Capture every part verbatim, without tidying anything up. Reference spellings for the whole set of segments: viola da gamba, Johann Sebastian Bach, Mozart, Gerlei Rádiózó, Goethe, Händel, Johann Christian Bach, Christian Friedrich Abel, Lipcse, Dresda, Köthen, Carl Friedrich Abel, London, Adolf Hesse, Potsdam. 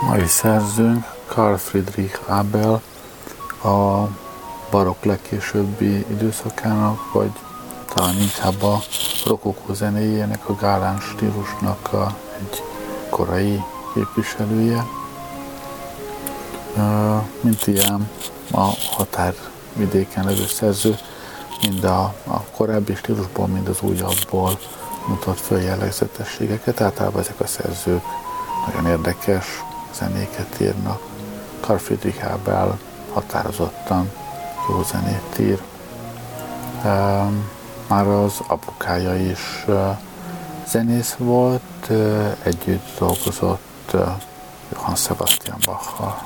Mai szerzőnk Carl Friedrich Abel, a barokk legkésőbbi időszakának, vagy talán inkább a rokokó zenéjének, a gálán stílusnak a, egy korai képviselője. Mint ilyen a határvidéken levő szerző, mind a, a korábbi stílusból, mind az újabbból mutat föl jellegzetességeket. Általában ezek a szerzők nagyon érdekes zenéket írnak. Carl Friedrich Abel határozottan jó zenét ír. Már az apukája is zenész volt, együtt dolgozott Johann Sebastian Bachal.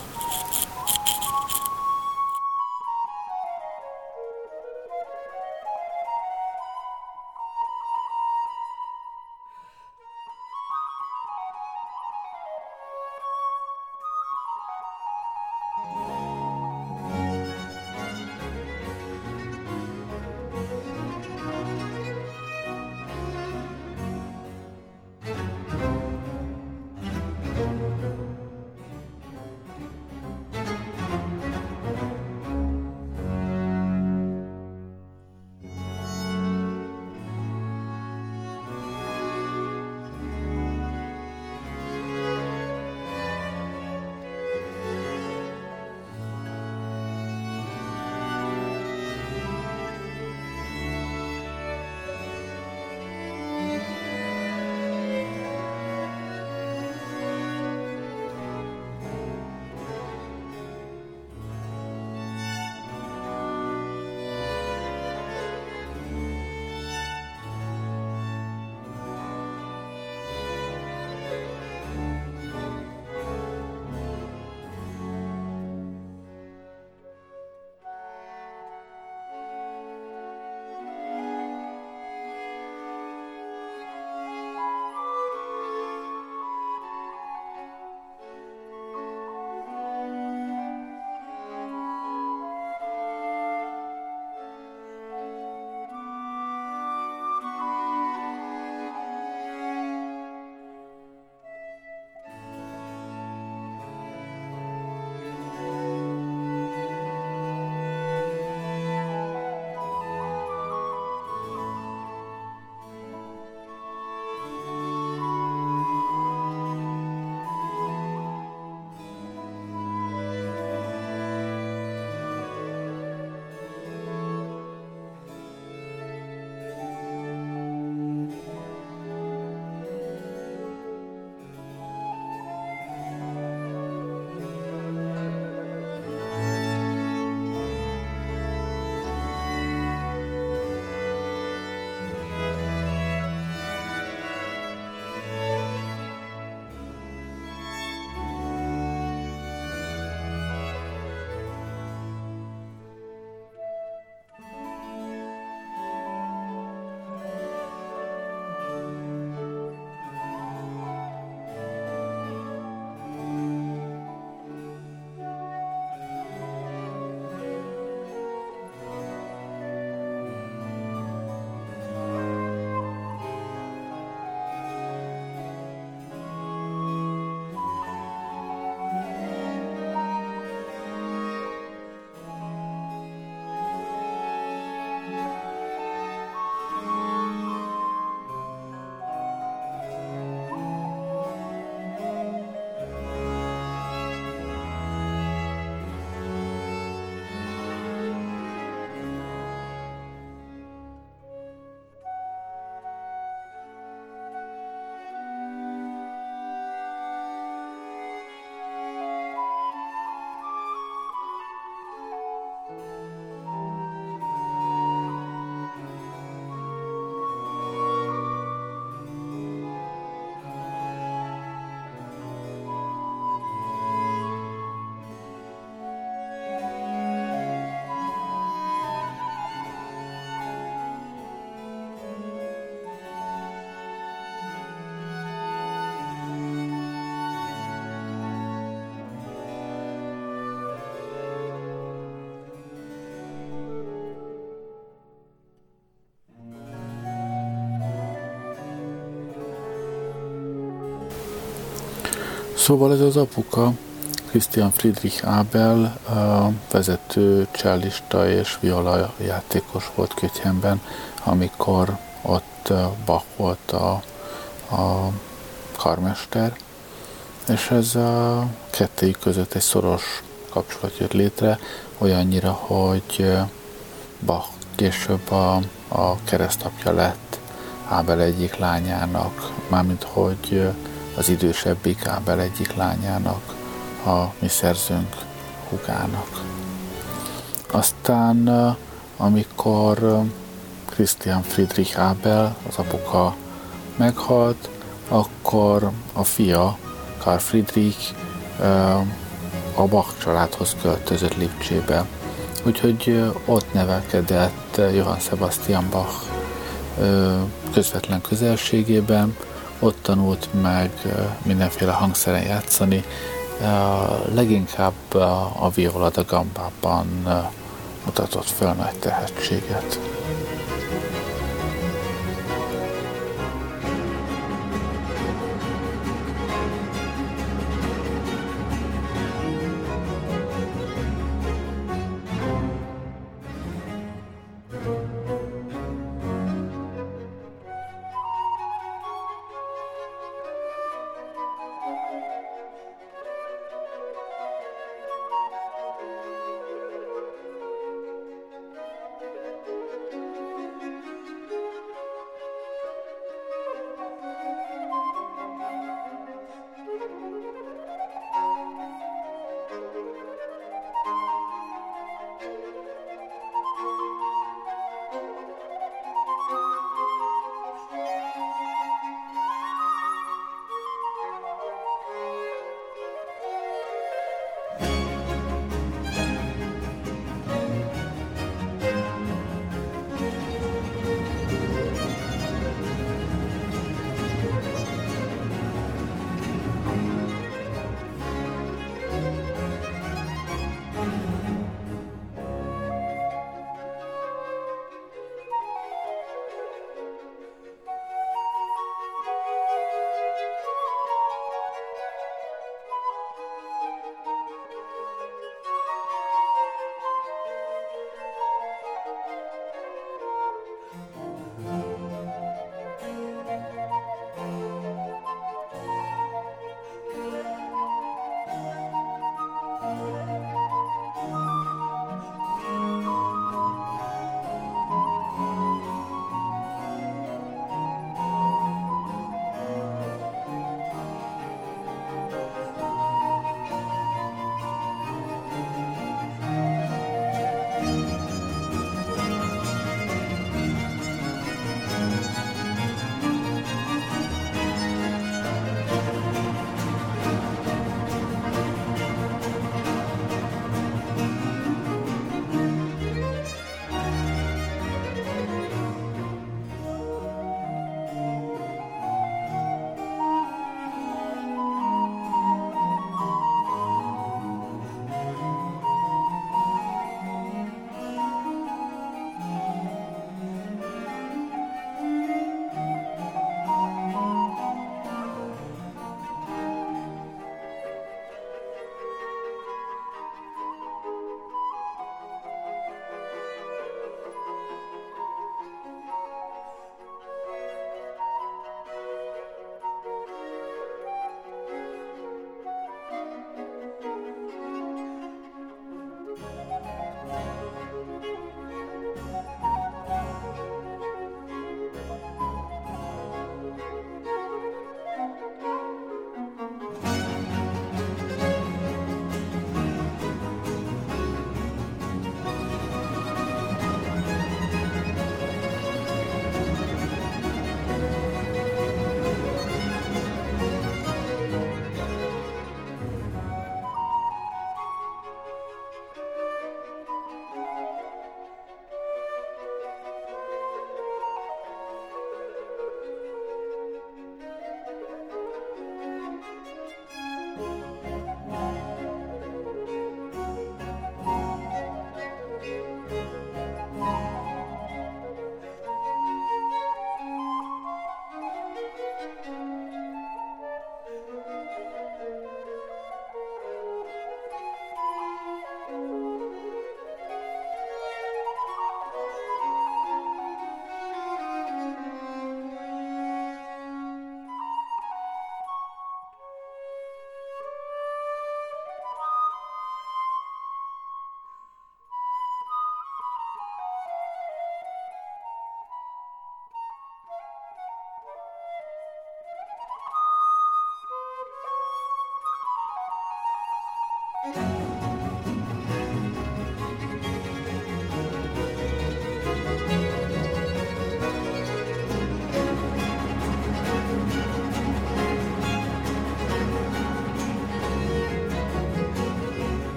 Szóval ez az apuka, Christian Friedrich Abel vezető csellista és viola játékos volt Köthenben, amikor ott Bach volt a, a karmester, és ez a kettőjük között egy szoros kapcsolat jött létre, olyannyira, hogy Bach később a, a keresztapja lett Ábel egyik lányának, mármint hogy az idősebbik Ábel egyik lányának, a mi szerzőnk húgának. Aztán, amikor Christian Friedrich Abel, az apuka meghalt, akkor a fia, Carl Friedrich, a Bach családhoz költözött Lipcsébe. Úgyhogy ott nevelkedett Johann Sebastian Bach közvetlen közelségében, ott tanult meg mindenféle hangszeren játszani, leginkább a viola da gambában mutatott fel nagy tehetséget.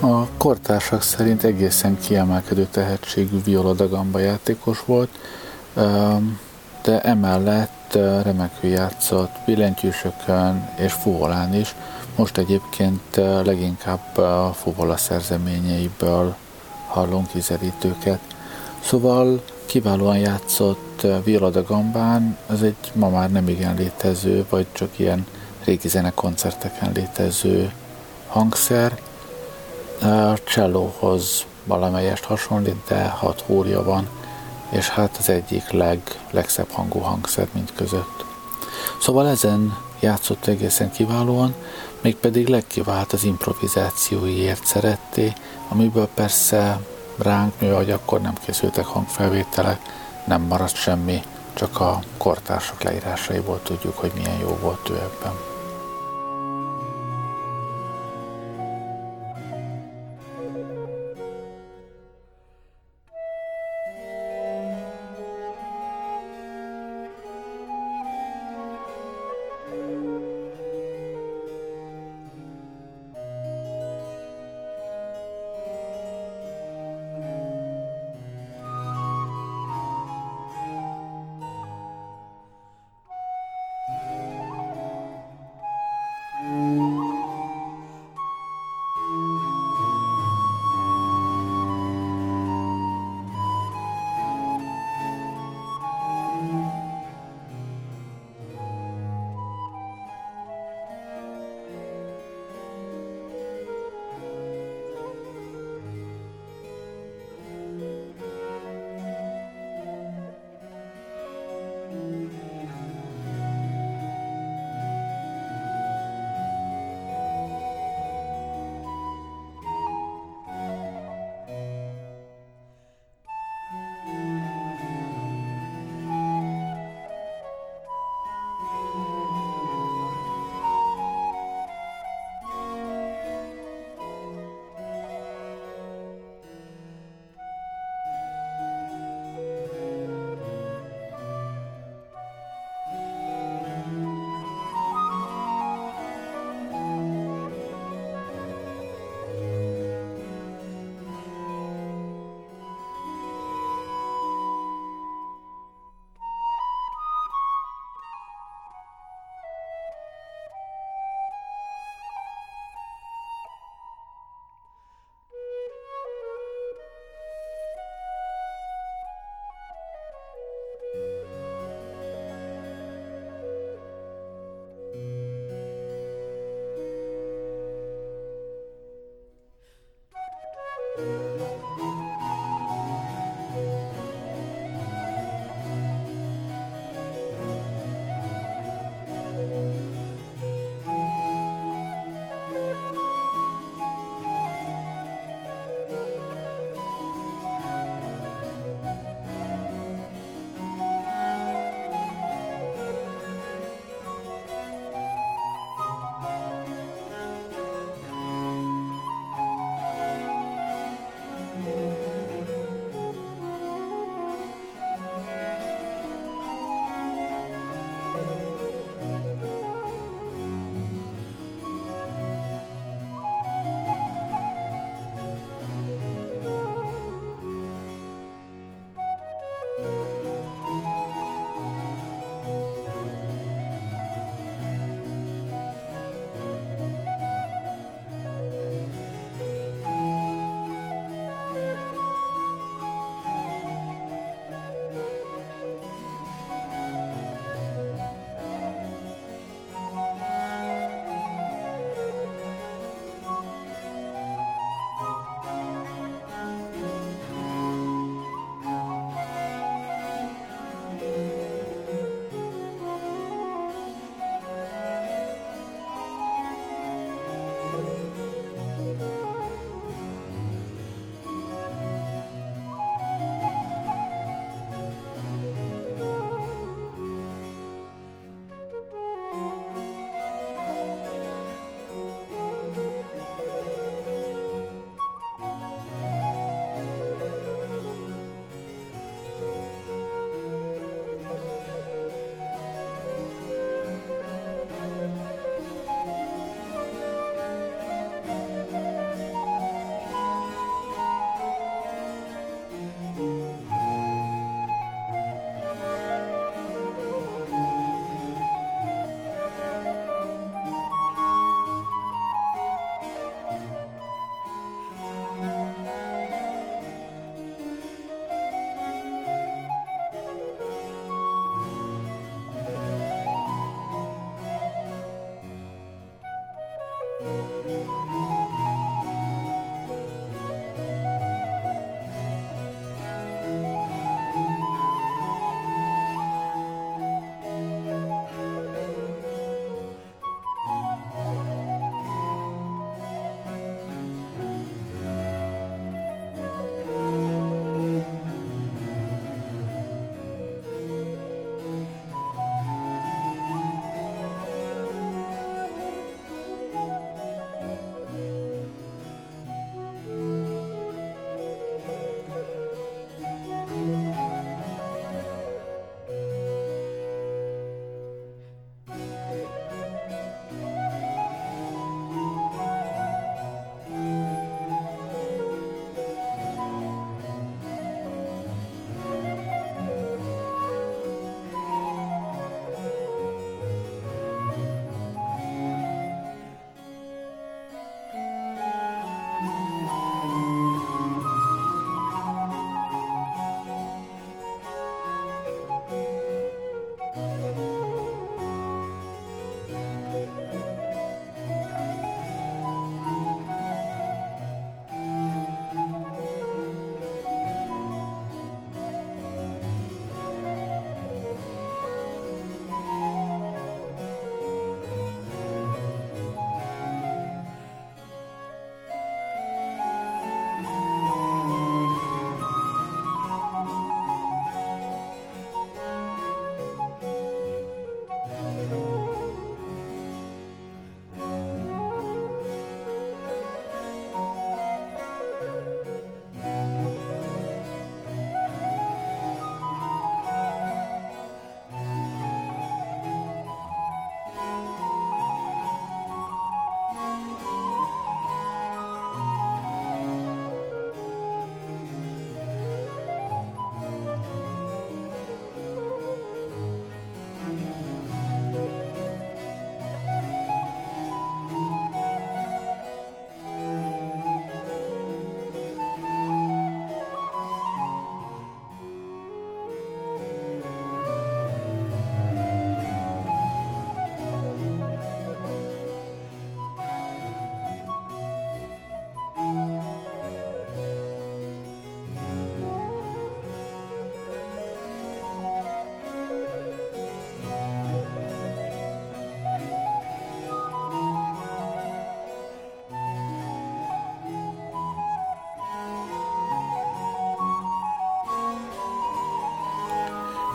A kortársak szerint egészen kiemelkedő tehetségű viola-dagamba játékos volt, de emellett remekül játszott billentyűsökön és fuvolán is. Most egyébként leginkább a fuvola szerzeményeiből hallunk ízelítőket. Szóval kiválóan játszott viola-dagambán, ez egy ma már nem igen létező, vagy csak ilyen régi zenekoncerteken létező hangszer. A csellóhoz valamelyest hasonlít, de hat húrja van, és hát az egyik leg, legszebb hangú hangszer mind között. Szóval ezen játszott egészen kiválóan, mégpedig legkivált az improvizációiért szeretté, amiből persze ránk nő, hogy akkor nem készültek hangfelvételek, nem maradt semmi, csak a kortársak leírásaiból tudjuk, hogy milyen jó volt ő ebben.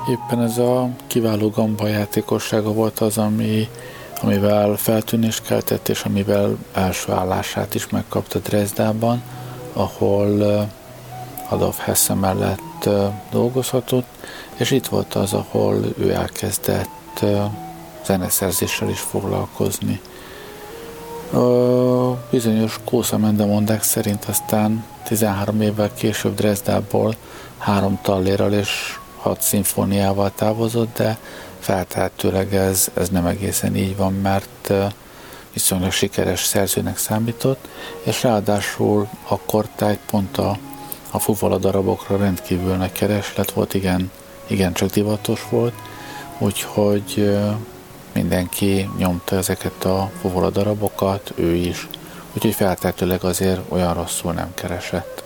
éppen ez a kiváló gambajátékossága volt az, ami, amivel feltűnést keltett, és amivel első állását is megkapta Dresdában, ahol Adolf Hesse mellett dolgozhatott, és itt volt az, ahol ő elkezdett zeneszerzéssel is foglalkozni. A bizonyos kószamendemondák szerint aztán tizenhárom évvel később Dresdából három tallérral és hat szimfóniával távozott, de feltehetőleg ez, ez nem egészen így van, mert viszonylag sikeres szerzőnek számított, és ráadásul akkortájt pont a, a fuvola darabokra rendkívül nagy kereslet volt, igen, igen csak divatos volt, úgyhogy mindenki nyomta ezeket a fuvola darabokat, ő is, úgyhogy feltehetőleg azért olyan rosszul nem keresett.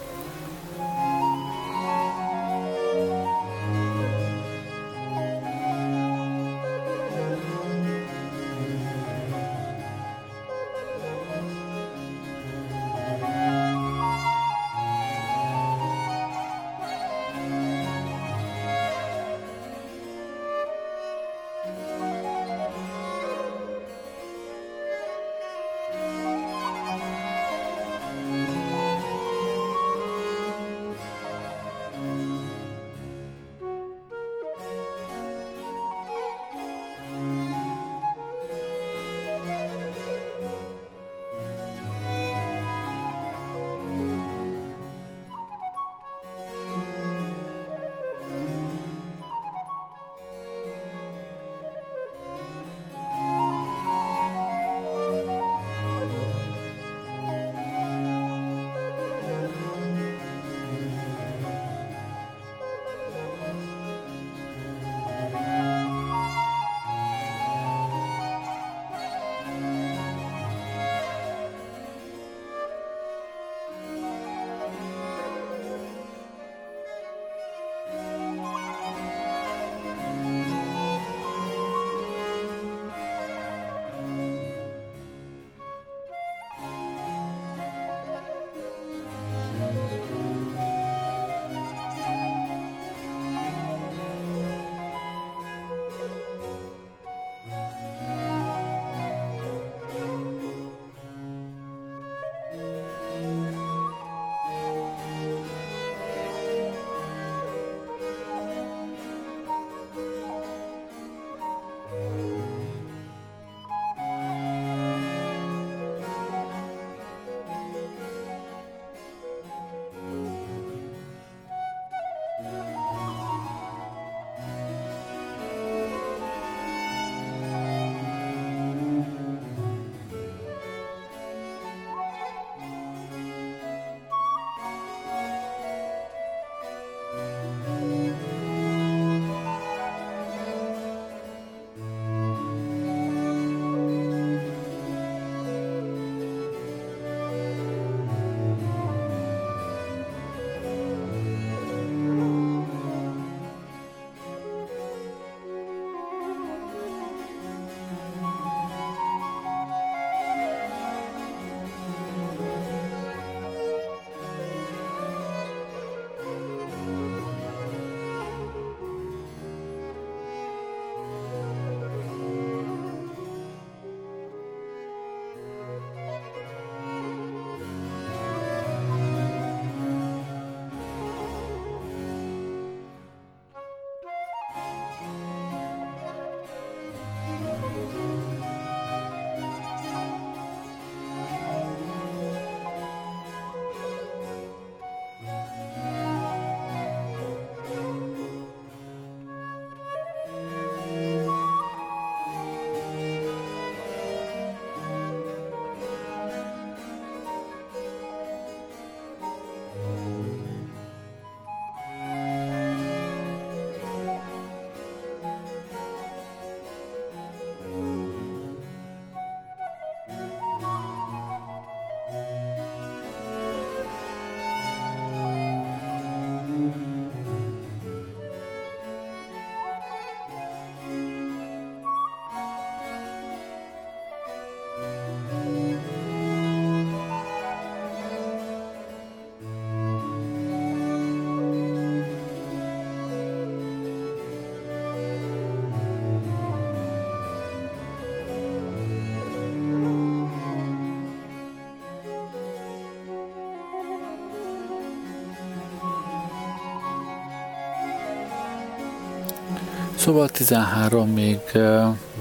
Szóval tizenháromig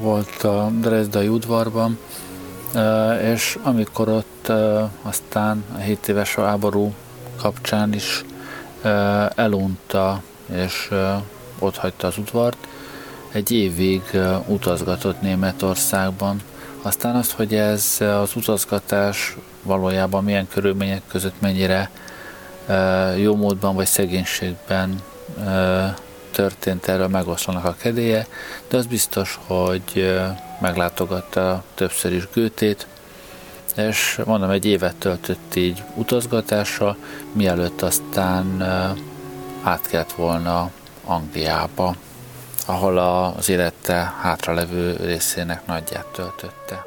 volt a drezdai udvarban, és amikor ott aztán a hét éves háború kapcsán is elunta, és ott hagyta az udvart, egy évig utazgatott Németországban. Aztán az, hogy ez az utazgatás valójában milyen körülmények között, mennyire jó módban vagy szegénységben történt, erről megoszlanak a kedélye, de az biztos, hogy meglátogatta többször is Goethét, és mondom, egy évet töltött így utazgatással, mielőtt aztán átkelt volna Angliába, ahol az élete hátralevő részének nagyját töltötte.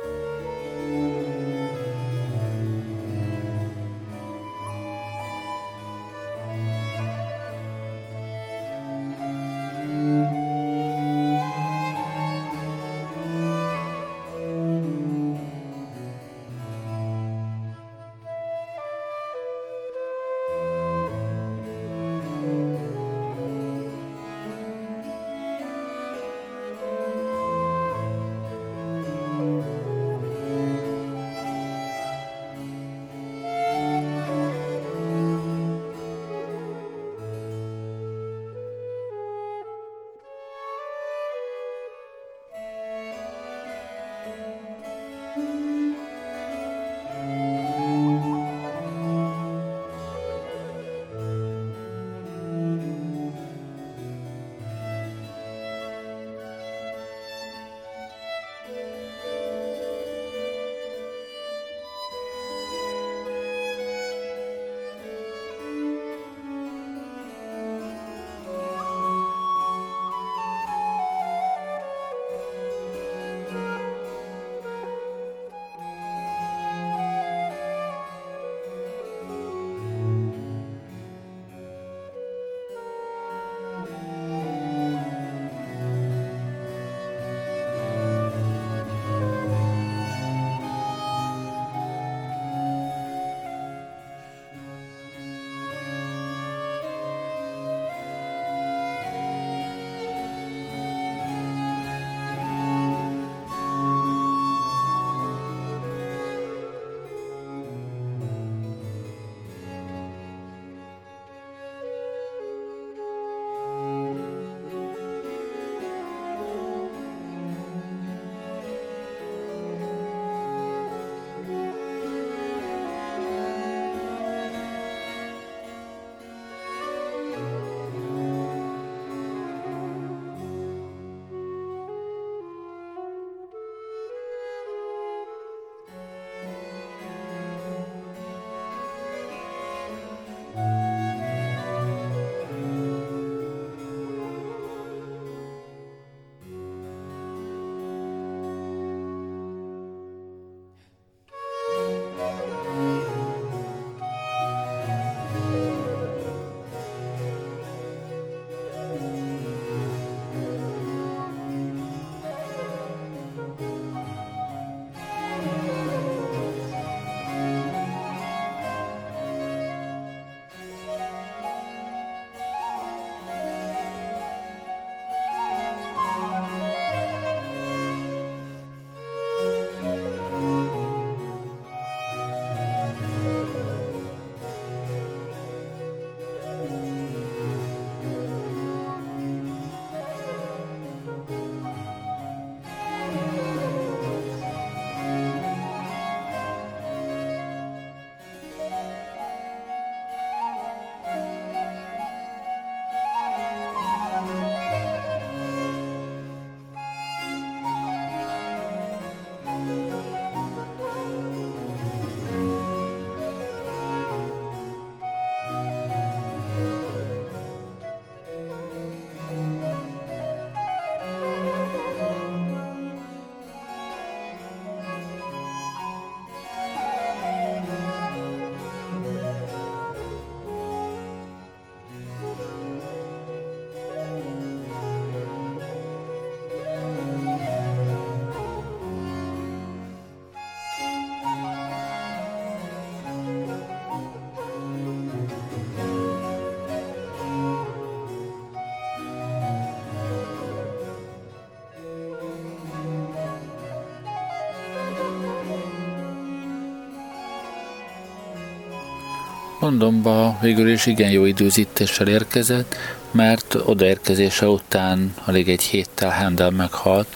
Londonba végül is igen jó időzítéssel érkezett, mert odaérkezése után alig egy héttel Händel meghalt,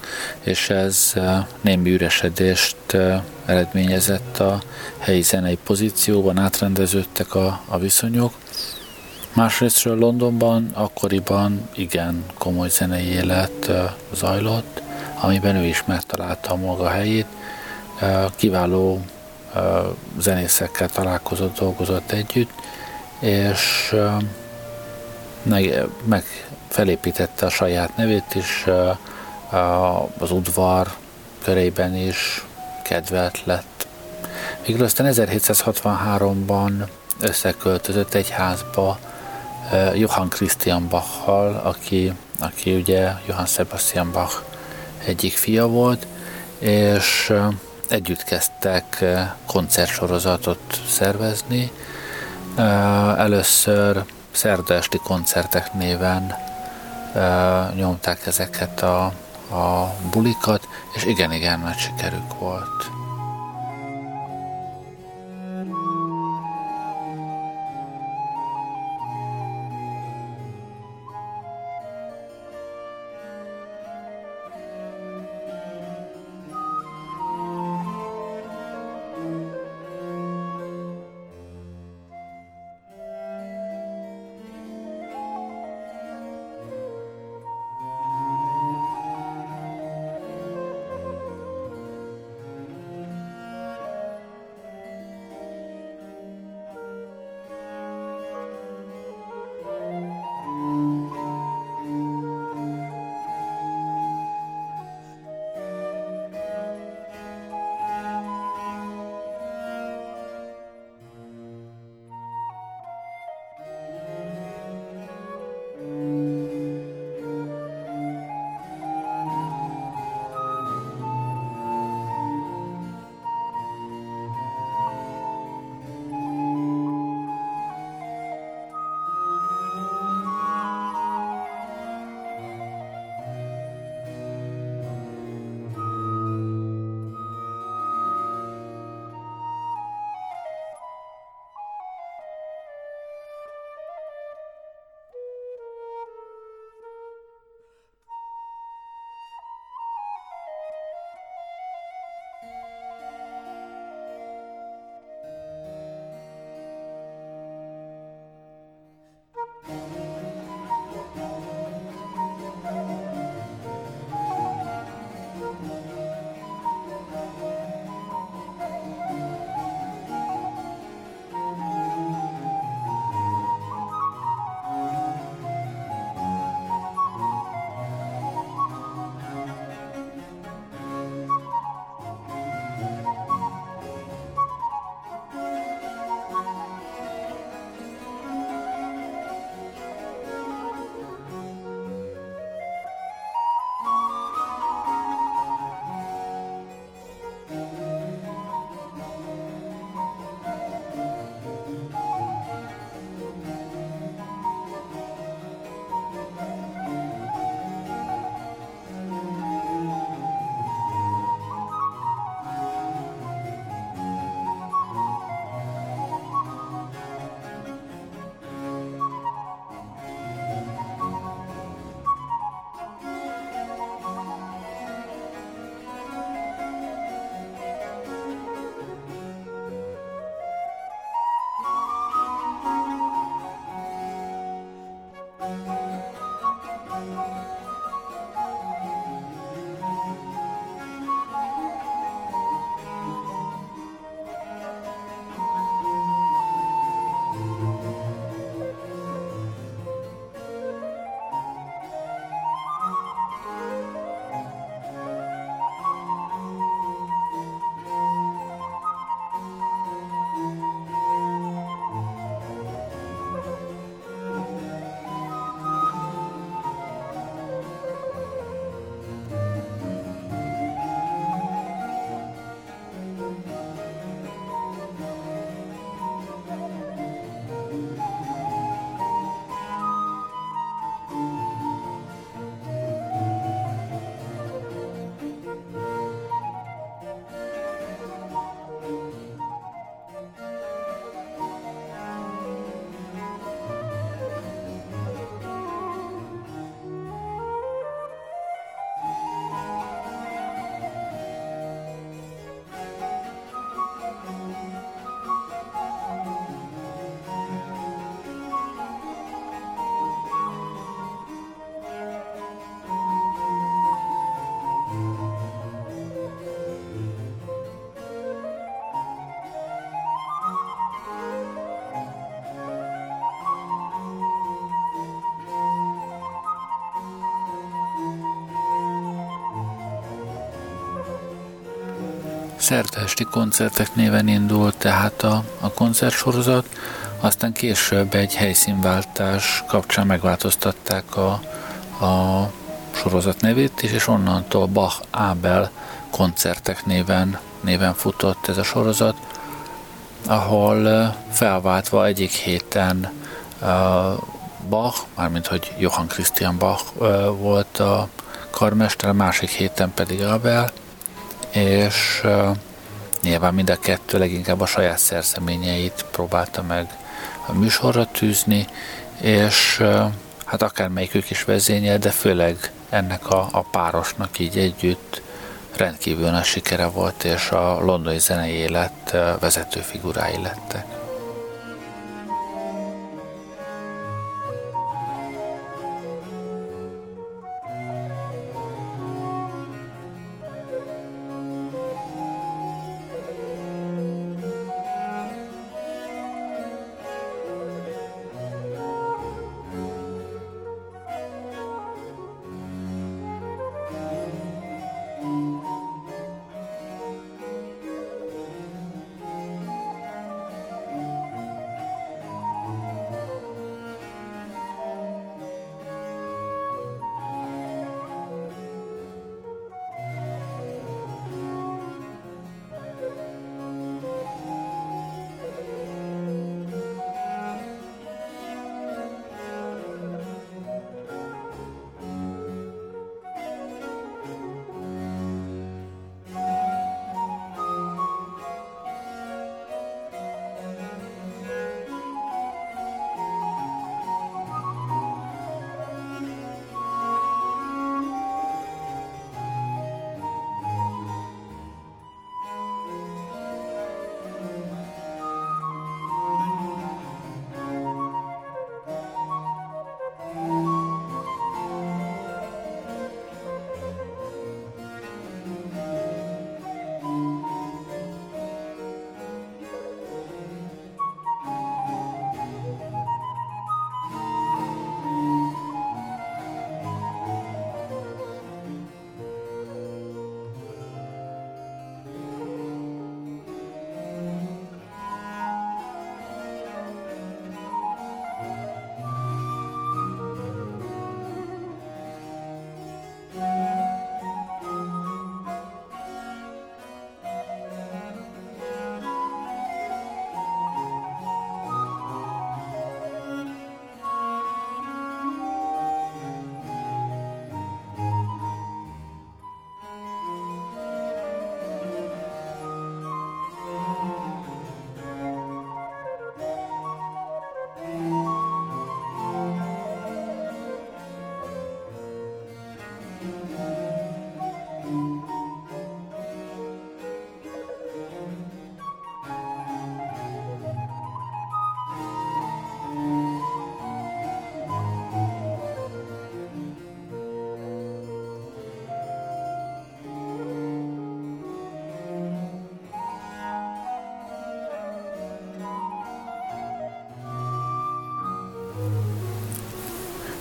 és ez némi üresedést eredményezett a helyi zenei pozícióban, átrendeződtek a, a viszonyok. Másrésztről Londonban akkoriban igen komoly zenei élet zajlott, amiben ő is megtalálta a maga helyét. Kiváló zenészekkel találkozott, dolgozott együtt, és meg felépítette a saját nevét is, az udvar körében is kedvelt lett. Végül aztán ezerhétszázhatvanháromban összeköltözött egy házba Johann Christian Bachal, aki, aki ugye Johann Sebastian Bach egyik fia volt, és együtt kezdtek koncertsorozatot szervezni. Először szerda esti koncertek néven nyomták ezeket a, a bulikat, és igen-igen nagy sikerük volt. szertesti koncertek néven indult tehát a, a koncertsorozat, aztán később egy helyszínváltás kapcsán megváltoztatták a, a sorozat nevét is, és onnantól Bach Ábel koncertek néven, néven futott ez a sorozat, ahol felváltva egyik héten Bach, mármint hogy Johann Christian Bach volt a karmester, másik héten pedig Abel, és nyilván mind a kettő leginkább a saját szerzeményeit próbálta meg a műsorra tűzni, és hát akármelyikük is vezényel, de főleg ennek a, a párosnak így együtt rendkívül nagy sikere volt, és a londoni zenei élet vezető figurái lettek.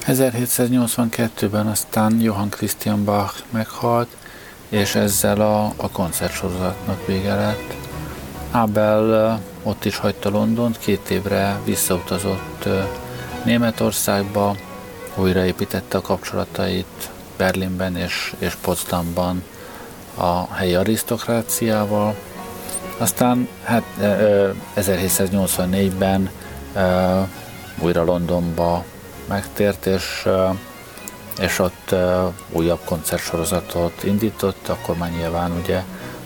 ezerhétszáznyolcvankettőben aztán Johann Christian Bach meghalt, és ezzel a, a koncertsorozatnak vége lett. Abel ott is hagyta Londont, két évre visszautazott Németországba, újraépítette a kapcsolatait Berlinben és, és Potsdamban a helyi arisztokráciával. Aztán hát, ezerhétszáznyolcvannégyben újra Londonba megtért, és, és ott újabb koncertsorozatot indított, akkor már nyilván ugye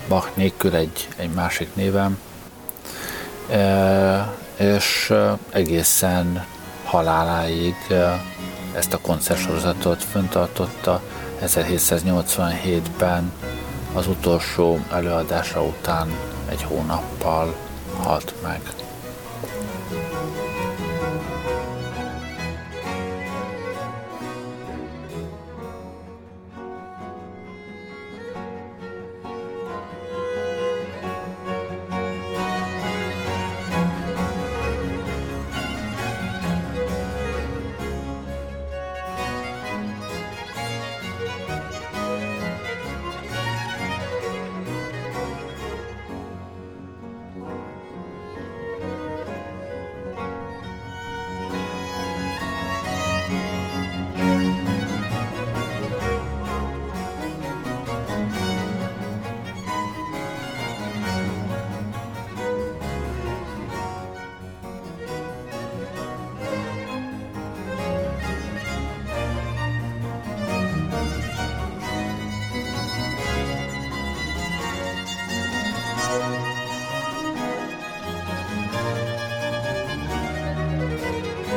Bach nélkül egy, egy másik néven, és egészen haláláig ezt a koncertsorozatot fenntartotta. ezerhétszáznyolcvanhétben az utolsó előadása után egy hónappal halt meg.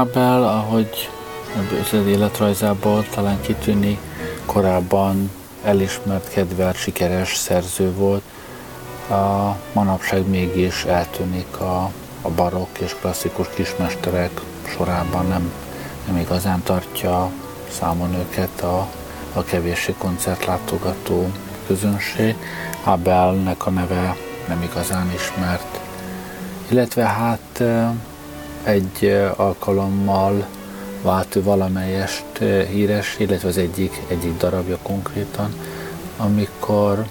Abel, ahogy az életrajzából talán kitűnik, korábban elismert, kedvelt, sikeres szerző volt. A manapság mégis eltűnik a, a barokk és klasszikus kismesterek sorában, nem, nem igazán tartja számon őket a, a kevéssé koncertlátogató közönség. Abelnek a neve nem igazán ismert. Illetve hát egy alkalommal vált ő valamelyest híres, illetve az egyik, egyik darabja konkrétan, amikor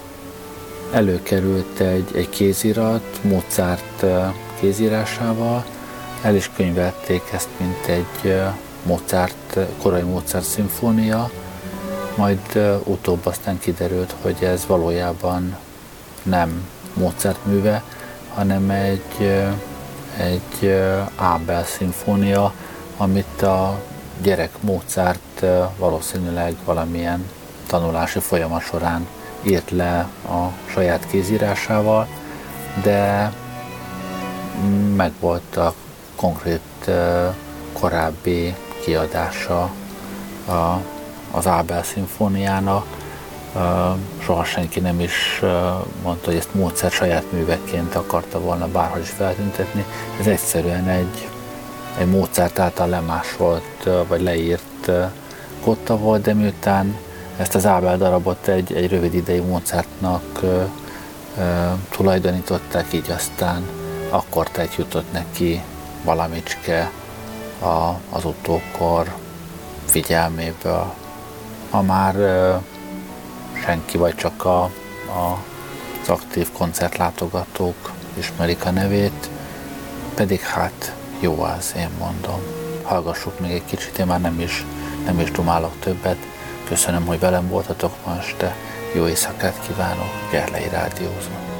előkerült egy, egy kézirat Mozart kézírásával, el is könyvelték ezt, mint egy Mozart, korai Mozart szimfónia, majd utóbb aztán kiderült, hogy ez valójában nem Mozart műve, hanem egy, egy Abel szimfónia, amit a gyerek Mozart valószínűleg valamilyen tanulási folyamat során írt le a saját kézírásával, de megvolt a konkrét korábbi kiadása az Abel szimfóniának. Soha senki nem is mondta, hogy ezt Mozart saját műveként akarta volna bárhogy is feltüntetni. Ez egyszerűen egy, egy Mozart által lemásolt vagy leírt kotta volt, de miután ezt az Abel darabot egy, egy rövid idei Mozartnak ö, ö, tulajdonították, így aztán akkor tehát jutott neki valamicske a, az utókor figyelméből. Ma már ö, senki vagy csak a, a, az aktív koncertlátogatók ismerik a nevét, pedig hát jó az, én mondom. Hallgassuk még egy kicsit, én már nem is, nem is dumálok többet. Köszönöm, hogy velem voltatok ma este, jó éjszakát kívánok, Gerlei Rádiózó.